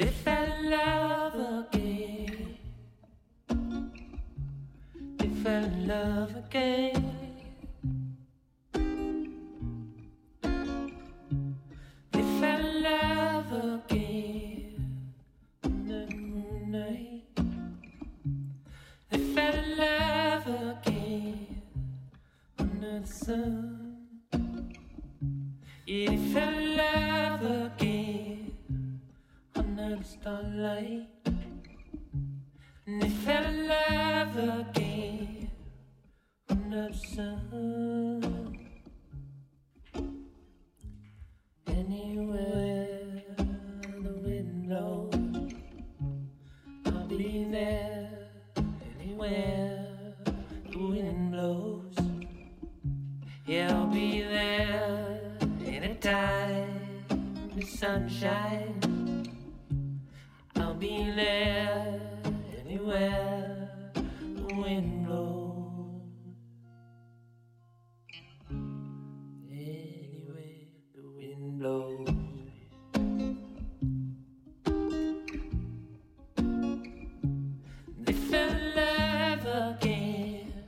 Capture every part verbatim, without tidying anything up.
they fell in love again. They fell in love again. They fell in love again. No, no. They fell in love again under the sun. Yeah, they fell in love again under the starlight. And they fell in love again under the sun. Anywhere the wind blows, I'll be there. Anywhere the wind blows, yeah, I'll be there. Time the sunshine, I'll be there anywhere the wind blows. Anywhere the wind blows. They fell in love again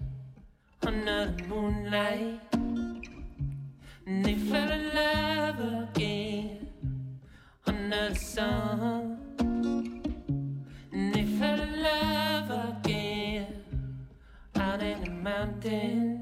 under the moonlight. And they fell in love again under the sun. And they fell in love again out in the mountains.